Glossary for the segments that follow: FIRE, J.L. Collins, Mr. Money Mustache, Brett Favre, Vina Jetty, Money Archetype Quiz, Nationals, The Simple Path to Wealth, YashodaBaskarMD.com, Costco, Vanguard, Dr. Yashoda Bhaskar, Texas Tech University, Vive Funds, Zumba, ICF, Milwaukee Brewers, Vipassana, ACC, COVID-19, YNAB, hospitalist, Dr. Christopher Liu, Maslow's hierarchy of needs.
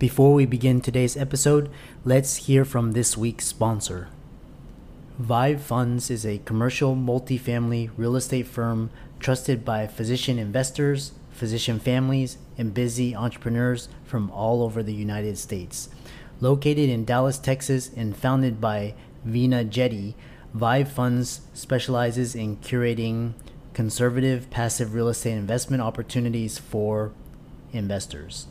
Before we begin today's episode, let's hear from this week's sponsor. Vive Funds is a commercial multifamily real estate firm trusted by physician investors, physician families, and busy entrepreneurs from all over the United States. Located in Dallas, Texas, and founded by Vina Jetty, Vive Funds specializes in curating conservative passive real estate investment opportunities for investors.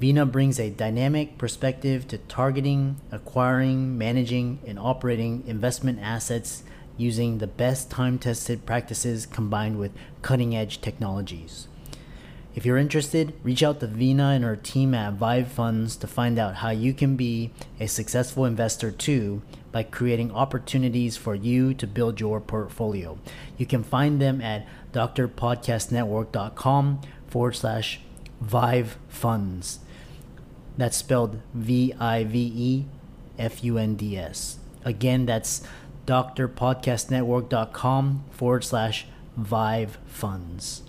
Vina brings a dynamic perspective to targeting, acquiring, managing, and operating investment assets using the best time-tested practices combined with cutting-edge technologies. If you're interested, reach out to Vina and her team at Vive Funds to find out how you can be a successful investor too by creating opportunities for you to build your portfolio. You can find them at drpodcastnetwork.com/Vive Funds. That's spelled VIVEFUNDS. Again, that's drpodcastnetwork.com/Vive Funds.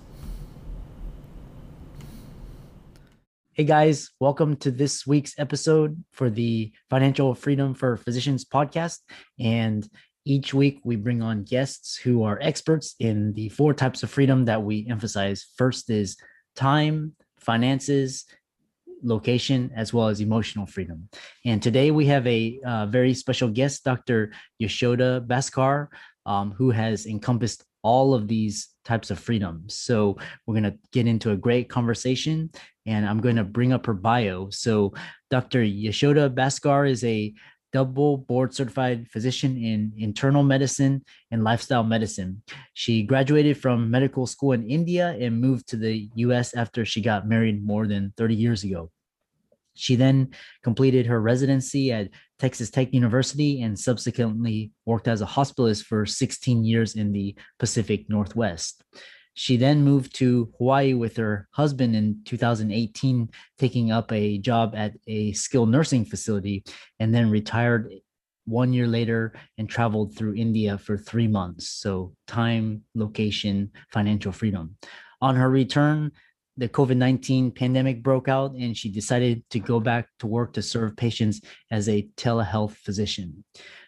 Hey guys, welcome to this week's episode for the Financial Freedom for Physicians podcast. And each week we bring on guests who are experts in the four types of freedom that we emphasize. First is time, finances, location, as well as emotional freedom. And today we have a very special guest, Dr. Yashoda Bhaskar, who has encompassed all of these types of freedom. So we're going to get into a great conversation, and I'm going to bring up her bio. So Dr. Yashoda Bhaskar is a double board certified physician in internal medicine and lifestyle medicine. She graduated from medical school in India and moved to the US after she got married more than 30 years ago. She then completed her residency at Texas Tech University and subsequently worked as a hospitalist for 16 years in the Pacific Northwest. She then moved to Hawaii with her husband in 2018, taking up a job at a skilled nursing facility, and then retired 1 year later and traveled through India for 3 months. So time, location, financial freedom. On her return, the COVID-19 pandemic broke out, and she decided to go back to work to serve patients as a telehealth physician.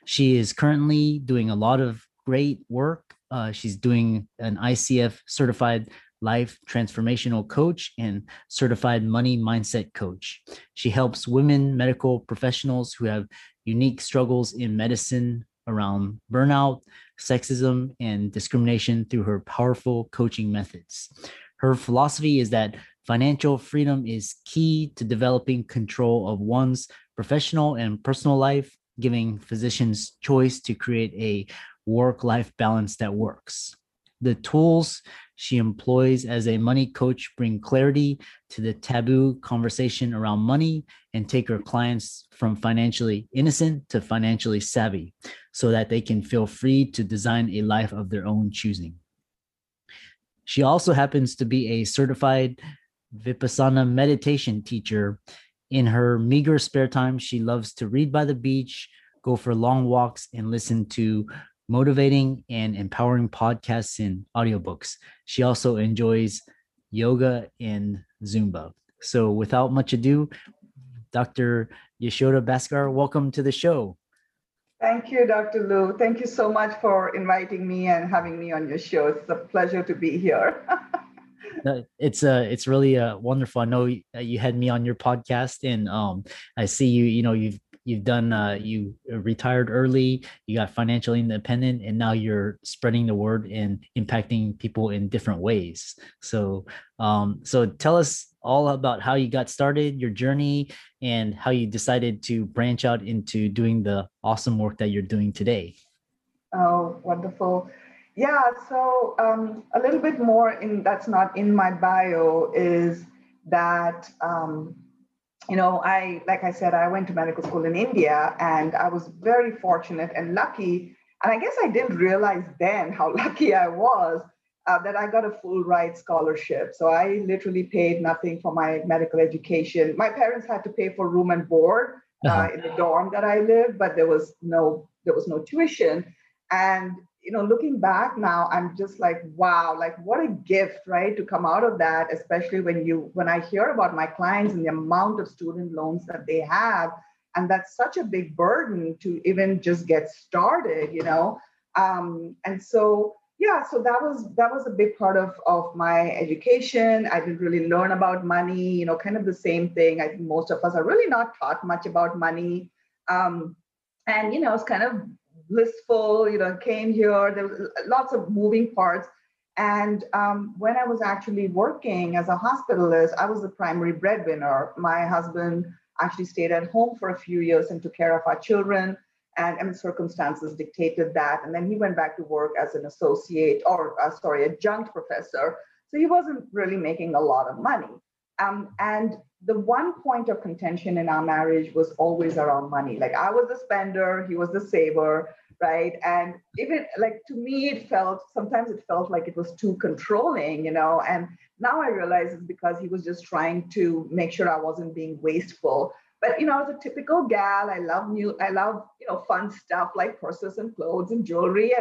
She is currently doing a lot of great work. She's doing an ICF certified life transformational coach and certified money mindset coach. She helps women medical professionals who have unique struggles in medicine around burnout, sexism, and discrimination through her powerful coaching methods. Her philosophy is that financial freedom is key to developing control of one's professional and personal life, giving physicians choice to create a work-life balance that works. The tools she employs as a money coach bring clarity to the taboo conversation around money and take her clients from financially innocent to financially savvy so that they can feel free to design a life of their own choosing. She also happens to be a certified Vipassana meditation teacher. In her meager spare time, she loves to read by the beach, go for long walks, and listen to motivating and empowering podcasts and audiobooks. She also enjoys yoga and Zumba. So without much ado, Dr. Yashoda Bhaskar, welcome to the show. Thank you, Dr. Liu. Thank you so much for inviting me and having me on your show. It's a pleasure to be here. It's really wonderful. I know you had me on your podcast, and I see you've done, you retired early, you got financially independent, and now you're spreading the word and impacting people in different ways. So tell us all about how you got started, your journey, and how you decided to branch out into doing the awesome work that you're doing today. Oh, wonderful. Yeah, so a little bit more in that's not in my bio is that, you know, like I said, I went to medical school in India, and I was very fortunate and lucky. And I guess I didn't realize then how lucky I was that I got a full ride scholarship. So I literally paid nothing for my medical education. My parents had to pay for room and board in the dorm that I lived, but there was no tuition. And you know, looking back now, I'm just like, wow, like what a gift, right? To come out of that, especially when I hear about my clients and the amount of student loans that they have, and that's such a big burden to even just get started, you know? And so, yeah, so that was a big part of my education. I didn't really learn about money, you know, kind of the same thing. I think most of us are really not taught much about money. And, you know, it's kind of blissful, you know, came here, there was lots of moving parts. And when I was actually working as a hospitalist, I was the primary breadwinner. My husband actually stayed at home for a few years and took care of our children. And I mean, circumstances dictated that. And then he went back to work as an adjunct professor. So he wasn't really making a lot of money. And the one point of contention in our marriage was always around money. Like I was the spender, he was the saver, right? And even like to me, sometimes it felt like it was too controlling, you know? And now I realize it's because he was just trying to make sure I wasn't being wasteful. But, you know, I was a typical gal. I love, you know, fun stuff like purses and clothes and jewelry.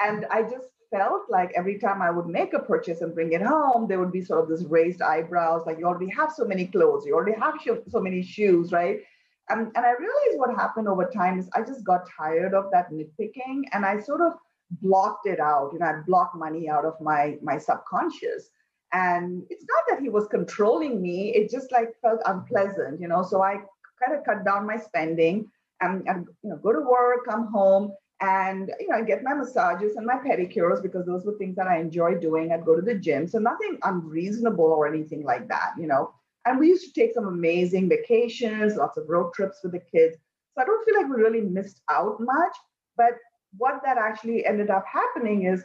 And I just felt like every time I would make a purchase and bring it home, there would be sort of this raised eyebrows, like you already have so many clothes, you already have so many shoes, right? And I realized what happened over time is I just got tired of that nitpicking, and I sort of blocked it out. You know, I blocked money out of my subconscious. And it's not that he was controlling me, it just like felt unpleasant, you know? So I kind of cut down my spending and you know, go to work, come home, and, you know, I get my massages and my pedicures because those were things that I enjoy doing. I'd go to the gym. So nothing unreasonable or anything like that, you know. And we used to take some amazing vacations, lots of road trips with the kids. So I don't feel like we really missed out much. But what that actually ended up happening is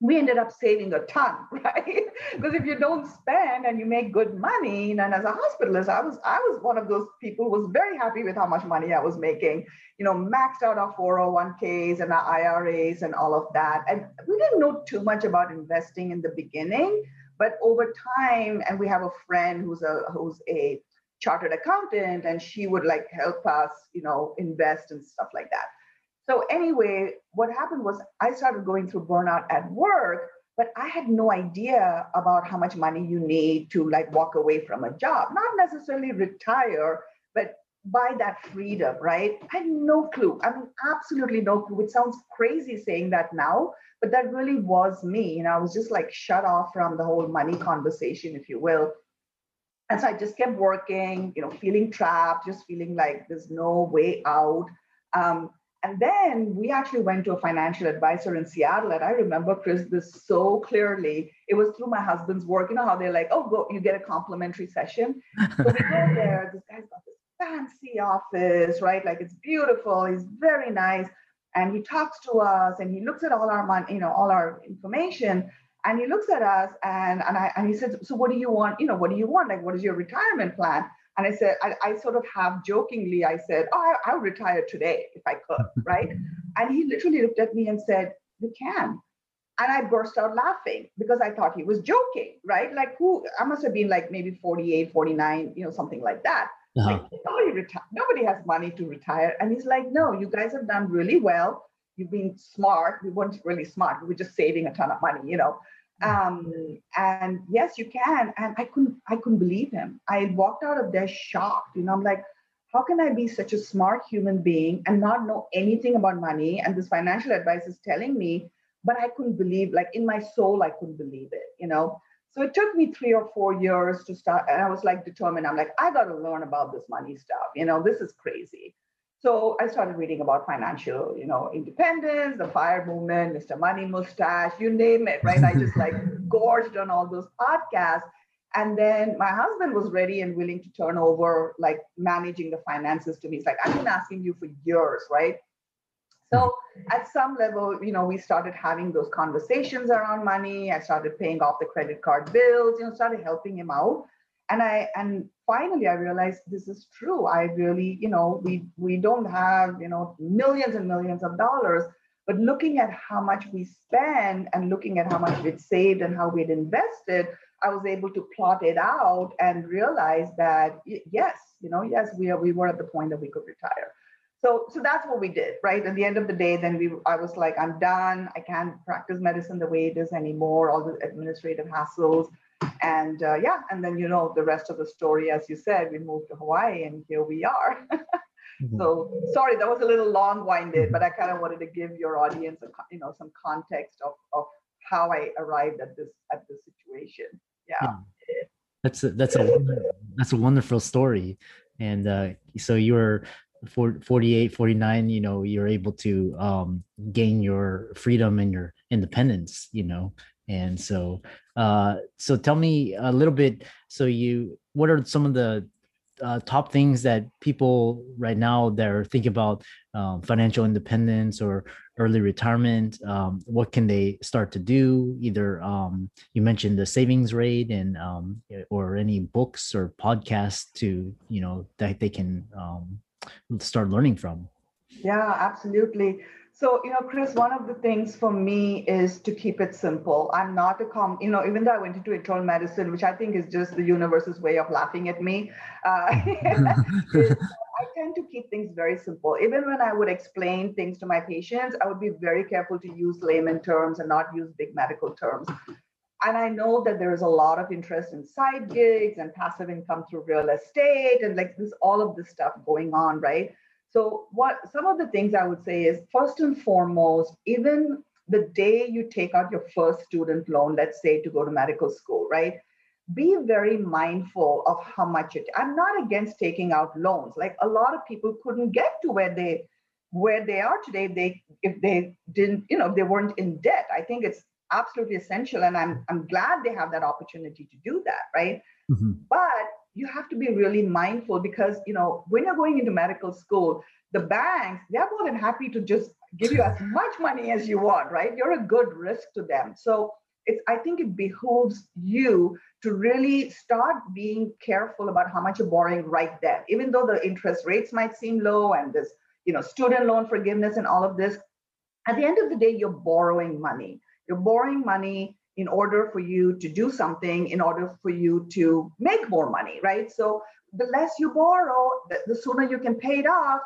we ended up saving a ton, right? Because if you don't spend and you make good money, and as a hospitalist, I was one of those people who was very happy with how much money I was making, you know, maxed out our 401ks and our IRAs and all of that. And we didn't know too much about investing in the beginning, but over time, and we have a friend who's a chartered accountant, and she would like help us, you know, invest and stuff like that. So anyway, what happened was I started going through burnout at work, but I had no idea about how much money you need to like walk away from a job, not necessarily retire, but buy that freedom, right? I had no clue. I mean, absolutely no clue. It sounds crazy saying that now, but that really was me. And I was just like shut off from the whole money conversation, if you will. And so I just kept working, you know, feeling trapped, just feeling like there's no way out. And then we actually went to a financial advisor in Seattle. And I remember, Chris, this so clearly. It was through my husband's work. You know how they're like, oh, go, you get a complimentary session. So we go there. This guy's got this fancy office, right? Like it's beautiful. He's very nice. And he talks to us and he looks at all our money, you know, all our information. And he looks at us and he says, so what do you want? You know, what do you want? Like, what is your retirement plan? And I said, I sort of half jokingly, I said, oh, I'll retire today if I could, right? And he literally looked at me and said, you can. And I burst out laughing because I thought he was joking, right? Like I must have been like maybe 48, 49, you know, something like that. Like nobody has money to retire. And he's like, no, you guys have done really well. You've been smart. We weren't really smart. We were just saving a ton of money, you know. And yes, you can. And I couldn't believe him. I walked out of there shocked. You know, I'm like, how can I be such a smart human being and not know anything about money? And this financial advice is telling me, but I couldn't believe, like in my soul, I couldn't believe it, you know? So it took me 3 or 4 years to start. And I was like determined. I'm like, I got to learn about this money stuff. You know, this is crazy. So I started reading about financial, you know, independence, the FIRE movement, Mr. Money Mustache, you name it, right? I just like gorged on all those podcasts. And then my husband was ready and willing to turn over, like managing the finances to me. He's like, I've been asking you for years, right? So at some level, you know, we started having those conversations around money. I started paying off the credit card bills, you know, started helping him out. And finally, I realized this is true. I really, you know, we don't have, you know, millions and millions of dollars, but looking at how much we spend and looking at how much we'd saved and how we'd invested, I was able to plot it out and realize that, yes, you know, yes, we were at the point that we could retire. So that's what we did, right? At the end of the day, then I was like, I'm done. I can't practice medicine the way it is anymore, all the administrative hassles. And yeah, and then, you know, the rest of the story, as you said, we moved to Hawaii and here we are. So sorry, that was a little long-winded, but I kind of wanted to give your audience, you know, some context of how I arrived at this situation. Yeah. That's a wonderful story. And so you were 48, 49, you know, you're able to gain your freedom and your independence, you know. And so, so tell me a little bit. So what are some of the top things that people right now that are thinking about financial independence or early retirement? What can they start to do? Either you mentioned the savings rate and or any books or podcasts to, you know, that they can start learning from. Yeah, absolutely. So, you know, Chris, one of the things for me is to keep it simple. I'm not you know, even though I went into internal medicine, which I think is just the universe's way of laughing at me, I tend to keep things very simple. Even when I would explain things to my patients, I would be very careful to use layman terms and not use big medical terms. And I know that there is a lot of interest in side gigs and passive income through real estate and like this, all of this stuff going on, right? So some of the things I would say is, first and foremost, even the day you take out your first student loan, let's say to go to medical school, right? Be very mindful of how much I'm not against taking out loans. Like a lot of people couldn't get to where they are today if they didn't, you know, if they weren't in debt. I think it's absolutely essential. And I'm glad they have that opportunity to do that, right? Mm-hmm. But you have to be really mindful because, you know, when you're going into medical school, the banks, they're more than happy to just give you as much money as you want, right? You're a good risk to them. So I think it behooves you to really start being careful about how much you're borrowing right then. Even though the interest rates might seem low and this, you know, student loan forgiveness and all of this, at the end of the day, you're borrowing money. You're borrowing money in order for you to do something, in order for you to make more money, right? So the less you borrow, the sooner you can pay it off,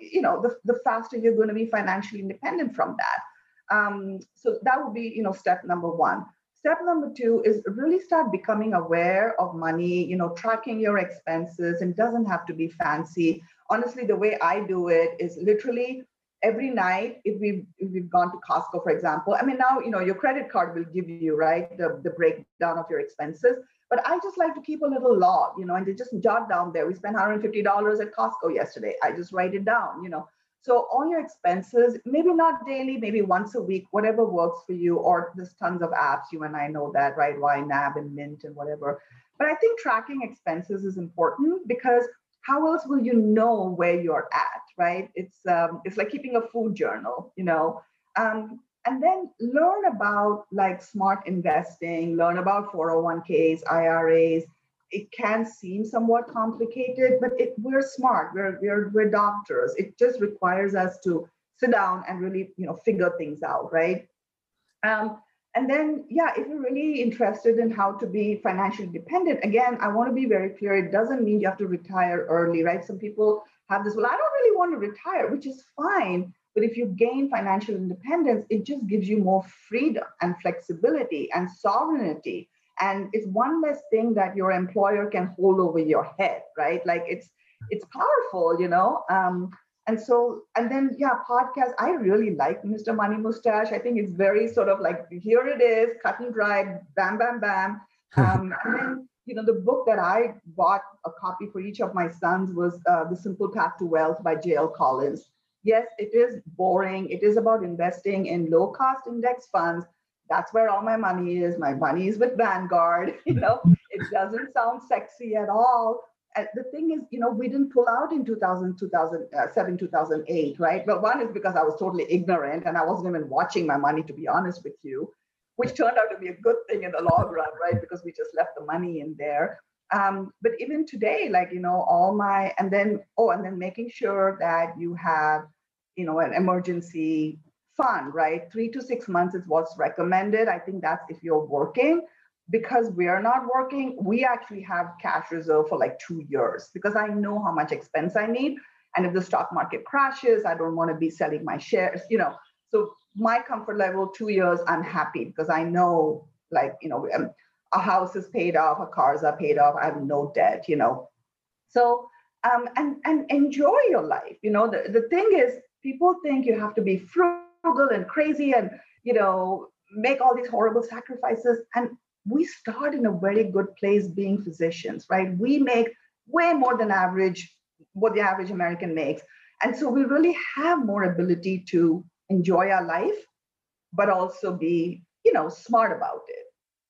you know, the faster you're going to be financially independent from that. So that would be, you know, step number one. Step number two is really start becoming aware of money, you know, tracking your expenses, and it doesn't have to be fancy. Honestly, the way I do it is literally every night, if we've gone to Costco, for example, I mean, now, you know, your credit card will give you, right, the breakdown of your expenses. But I just like to keep a little log, you know, and they just jot down there. We spent $150 at Costco yesterday. I just write it down, you know. So all your expenses, maybe not daily, maybe once a week, whatever works for you. Or there's tons of apps. You and I know that, right? YNAB and Mint and whatever. But I think tracking expenses is important because how else will you know where you're at, right? It's like keeping a food journal, you know. And then learn about like smart investing, learn about 401ks, IRAs. It can seem somewhat complicated, but we're smart. We're doctors. It just requires us to sit down and really, you know, figure things out, right? And then, yeah, if you're really interested in how to be financially dependent, again, I want to be very clear. It doesn't mean you have to retire early, right? Some people have this, well, I don't really want to retire, which is fine. But if you gain financial independence, it just gives you more freedom and flexibility and sovereignty. And it's one less thing that your employer can hold over your head, right? Like it's powerful, you know? And then, yeah, podcast. I really like Mr. Money Mustache. I think it's very sort of like, here it is, cut and dry, bam, bam, bam. And then, you know, the book that I bought a copy for each of my sons was The Simple Path to Wealth by J.L. Collins. Yes, it is boring. It is about investing in low-cost index funds. That's where all my money is. My money is with Vanguard. You know, it doesn't sound sexy at all. the thing is, you know, we didn't pull out in 2007, 2008, right? But one is because I was totally ignorant and I wasn't even watching my money, to be honest with you, which turned out to be a good thing in the long run, right? Because we just left the money in there. But even today, like, you know, all my, and then making sure that you have, you know, an emergency fund, right? 3 to 6 months is what's recommended. I think that's if you're working. Because we are not working, we actually have cash reserve for like 2 years, because I know how much expense I need. And if the stock market crashes, I don't want to be selling my shares, you know. So my comfort level, 2 years, I'm happy, because I know, like, you know, a house is paid off, our cars are paid off, I have no debt, you know. So, and enjoy your life. You know, the thing is, people think you have to be frugal and crazy and, you know, make all these horrible sacrifices. And we start in a very good place being physicians, right? We make way more than average, what the average American makes. And so we really have more ability to enjoy our life, but also be, you know, smart about it.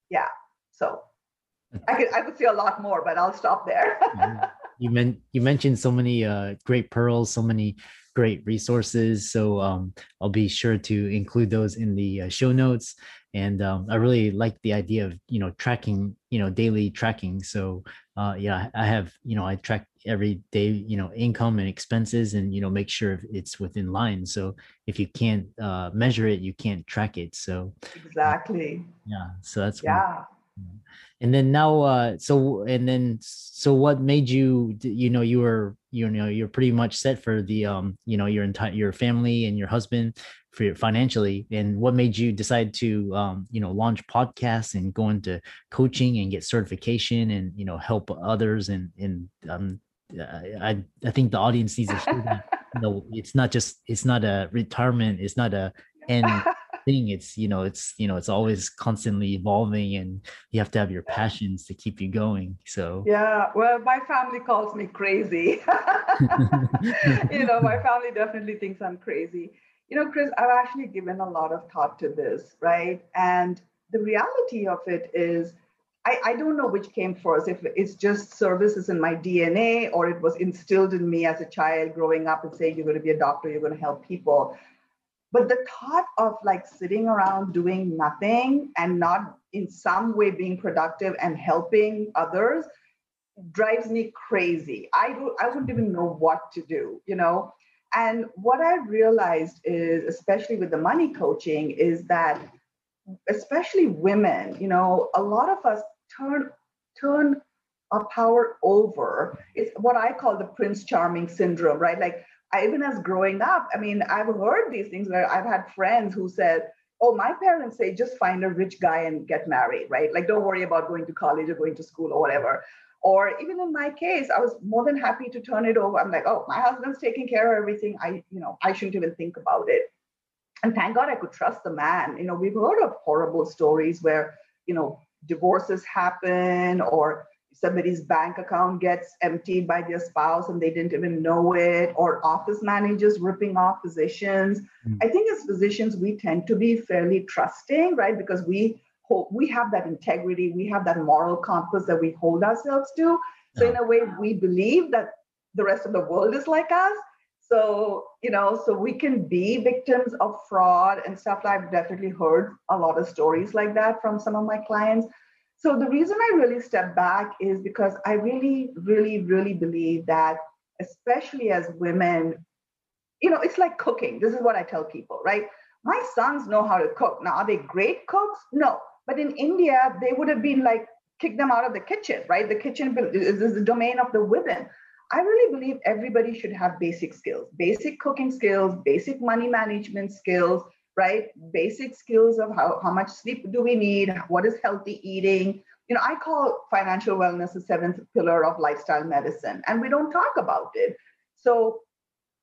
Yeah. So I could say a lot more, but I'll stop there. You mentioned so many great pearls, so many great resources. So I'll be sure to include those in the show notes. And I really like the idea of, you know, tracking, you know, daily tracking. So yeah, I have, you know, I track every day, you know, income and expenses, and, you know, make sure it's within line. So if you can't measure it, you can't track it. So exactly. Yeah. So that's yeah. One. And then now, so what made you, you know, you're pretty much set for the, you know, your entire, your family and your husband, for your financially, and what made you decide to, you know, launch podcasts and go into coaching and get certification and, you know, help others. And I think the audience needs to hear that. You know, it's not a retirement. It's not a end thing. It's always constantly evolving, and you have to have your passions to keep you going. So yeah, well, my family calls me crazy. You know, my family definitely thinks I'm crazy. You know, Chris, I've actually given a lot of thought to this, right? And the reality of it is, I don't know which came first, if it's just service is in my DNA, or it was instilled in me as a child growing up and saying, you're going to be a doctor, you're going to help people. But the thought of like sitting around doing nothing and not in some way being productive and helping others drives me crazy. I wouldn't even know what to do, you know? And what I realized is, especially with the money coaching, is that especially women, you know, a lot of us turn our power over. It's what I call the Prince Charming syndrome, right? Like, even as growing up, I mean, I've heard these things where I've had friends who said, oh, my parents say, just find a rich guy and get married, right? Like, don't worry about going to college or going to school or whatever. Or even in my case, I was more than happy to turn it over. I'm like, oh, my husband's taking care of everything. I shouldn't even think about it. And thank God I could trust the man. You know, we've heard of horrible stories where, you know, divorces happen, or somebody's bank account gets emptied by their spouse and they didn't even know it, or office managers ripping off physicians. Mm-hmm. I think as physicians, we tend to be fairly trusting, right? Because we have that integrity, we have that moral compass that we hold ourselves to. So in a way, we believe that the rest of the world is like us. So, you know, so we can be victims of fraud and stuff. I've definitely heard a lot of stories like that from some of my clients. So the reason I really stepped back is because I really, really, really believe that, especially as women, you know, it's like cooking. This is what I tell people, right? My sons know how to cook. Now, are they great cooks? No. But in India, they would have been like, kick them out of the kitchen, right? The kitchen is the domain of the women. I really believe everybody should have basic skills, basic cooking skills, basic money management skills, right? Basic skills of how much sleep do we need? What is healthy eating? You know, I call financial wellness the seventh pillar of lifestyle medicine, and we don't talk about it. So,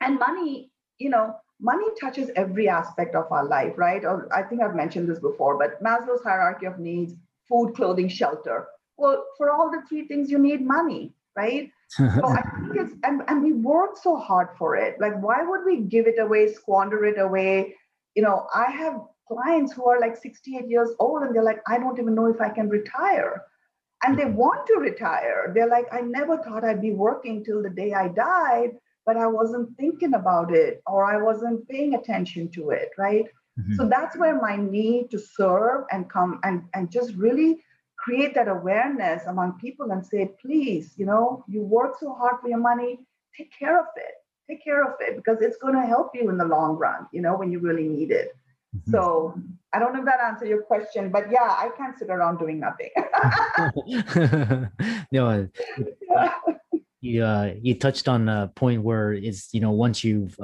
and money, you know, money touches every aspect of our life, right? Or I think I've mentioned this before, but Maslow's hierarchy of needs, food, clothing, shelter. Well, for all the three things, you need money, right? So I think it's, and we work so hard for it. Like, why would we give it away, squander it away? You know, I have clients who are like 68 years old and they're like, I don't even know if I can retire. And they want to retire. They're like, I never thought I'd be working till the day I died, but I wasn't thinking about it, or I wasn't paying attention to it, right? Mm-hmm. So that's where my need to serve and come and just really create that awareness among people and say, please, you know, you work so hard for your money, take care of it. Take care of it, because it's going to help you in the long run, you know, when you really need it. Mm-hmm. So I don't know if that answered your question, but yeah, I can't sit around doing nothing. No, you touched on a point where it's, you know, once you've,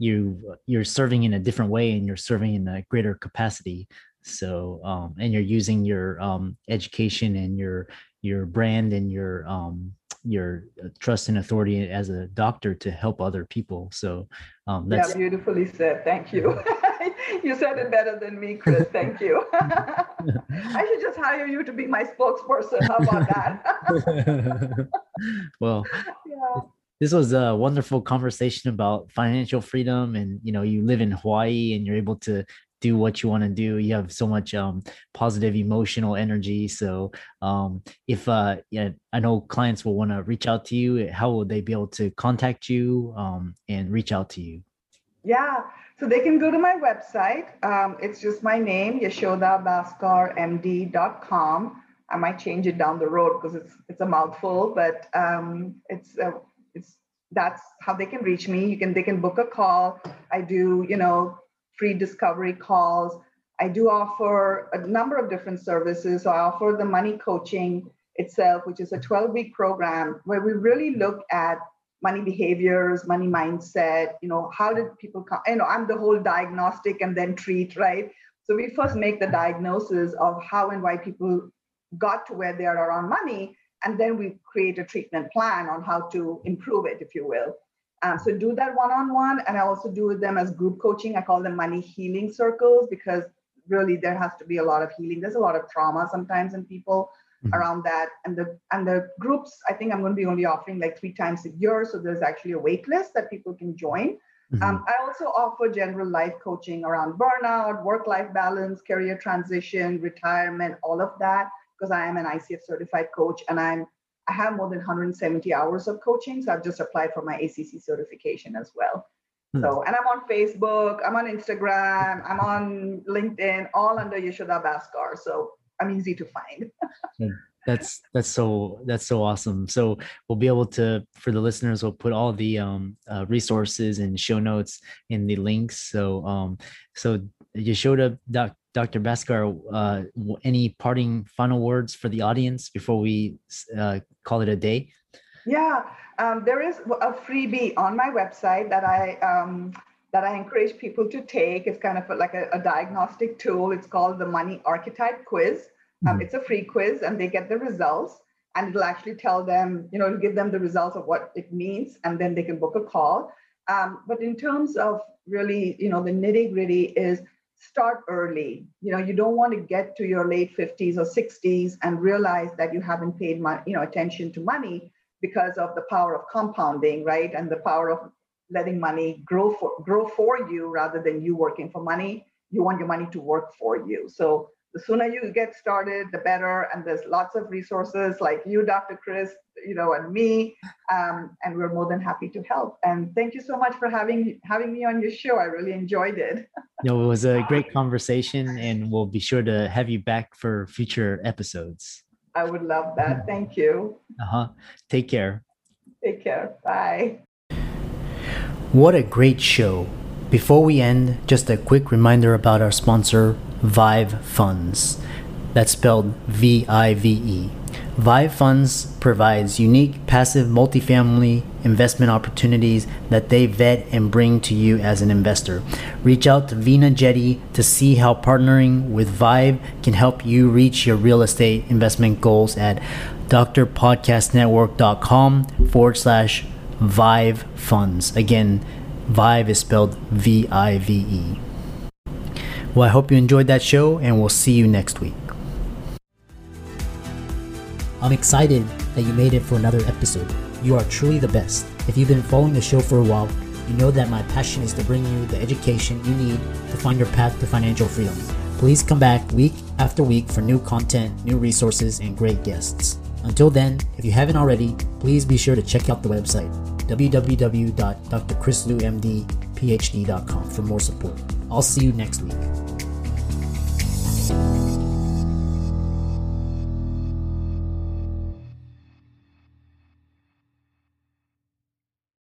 you're serving in a different way and you're serving in a greater capacity. So, and you're using your education and your brand and your trust and authority as a doctor to help other people. So that's beautifully said. Thank you. You said it better than me, Chris. Thank you. I should just hire you to be my spokesperson. How about that? Well, yeah. This was a wonderful conversation about financial freedom, and you know, you live in Hawaii and you're able to do what you want to do. You have so much positive emotional energy. So if I know clients will want to reach out to you, how will they be able to contact you and reach out to you? Yeah, so they can go to my website. It's just my name, YashodaBaskarMD.com. I might change it down the road because it's a mouthful, but it's that's how they can reach me. They can book a call. I do, you know, free discovery calls. I do offer a number of different services. So I offer the money coaching itself, which is a 12-week program where we really look at money behaviors, money mindset, you know, how did people come, you know, I'm the whole diagnostic and then treat, right? So we first make the diagnosis of how and why people got to where they are around money. And then we create a treatment plan on how to improve it, if you will. So do that one-on-one, and I also do them as group coaching. I call them money healing circles, because really there has to be a lot of healing. There's a lot of trauma sometimes in people around that. And the groups, I think I'm going to be only offering like 3 times a year. So there's actually a wait list that people can join. I also offer general life coaching around burnout, work-life balance, career transition, retirement, all of that, because I am an ICF certified coach, and I have more than 170 hours of coaching. So I've just applied for my ACC certification as well. So, and I'm on Facebook, I'm on Instagram, I'm on LinkedIn, all under Yashoda Bhaskar. So I'm easy to find. That's so awesome. So we'll be able to, for the listeners, we'll put all the resources and show notes in the links. So, so Yashoda, Dr. Bhaskar, any parting final words for the audience before we call it a day? Yeah, there is a freebie on my website that I encourage people to take. It's kind of like a diagnostic tool. It's called the Money Archetype Quiz. It's a free quiz, and they get the results, and it'll actually tell them, you know, it'll give them the results of what it means, and then they can book a call. But in terms of really, you know, the nitty gritty is, start early. You know, you don't want to get to your late 50s or 60s and realize that you haven't paid attention to money because of the power of compounding, right? And the power of letting money grow for you rather than you working for money. You want your money to work for you. So the sooner you get started, the better. And there's lots of resources like you, Dr. Chris, you know, and me, and we're more than happy to help. And thank you so much for having me on your show. I really enjoyed it. No, it was a great conversation, and we'll be sure to have you back for future episodes. I would love that. Thank you. Take care. Take care. Bye. What a great show. Before we end, just a quick reminder about our sponsor, Vive Funds. That's spelled V-I-V-E. Vive Funds provides unique passive multifamily investment opportunities that they vet and bring to you as an investor. Reach out to Vina Jetty to see how partnering with Vive can help you reach your real estate investment goals at drpodcastnetwork.com/Vive Funds. Again, Vive is spelled V-I-V-E. Well, I hope you enjoyed that show, and we'll see you next week. I'm excited that you made it for another episode. You are truly the best. If you've been following the show for a while, you know that my passion is to bring you the education you need to find your path to financial freedom. Please come back week after after week for new content, new resources, and great guests. Until then, if you haven't already, please be sure to check out the website, www.drchrisliumd.com, for more support. I'll see you next week.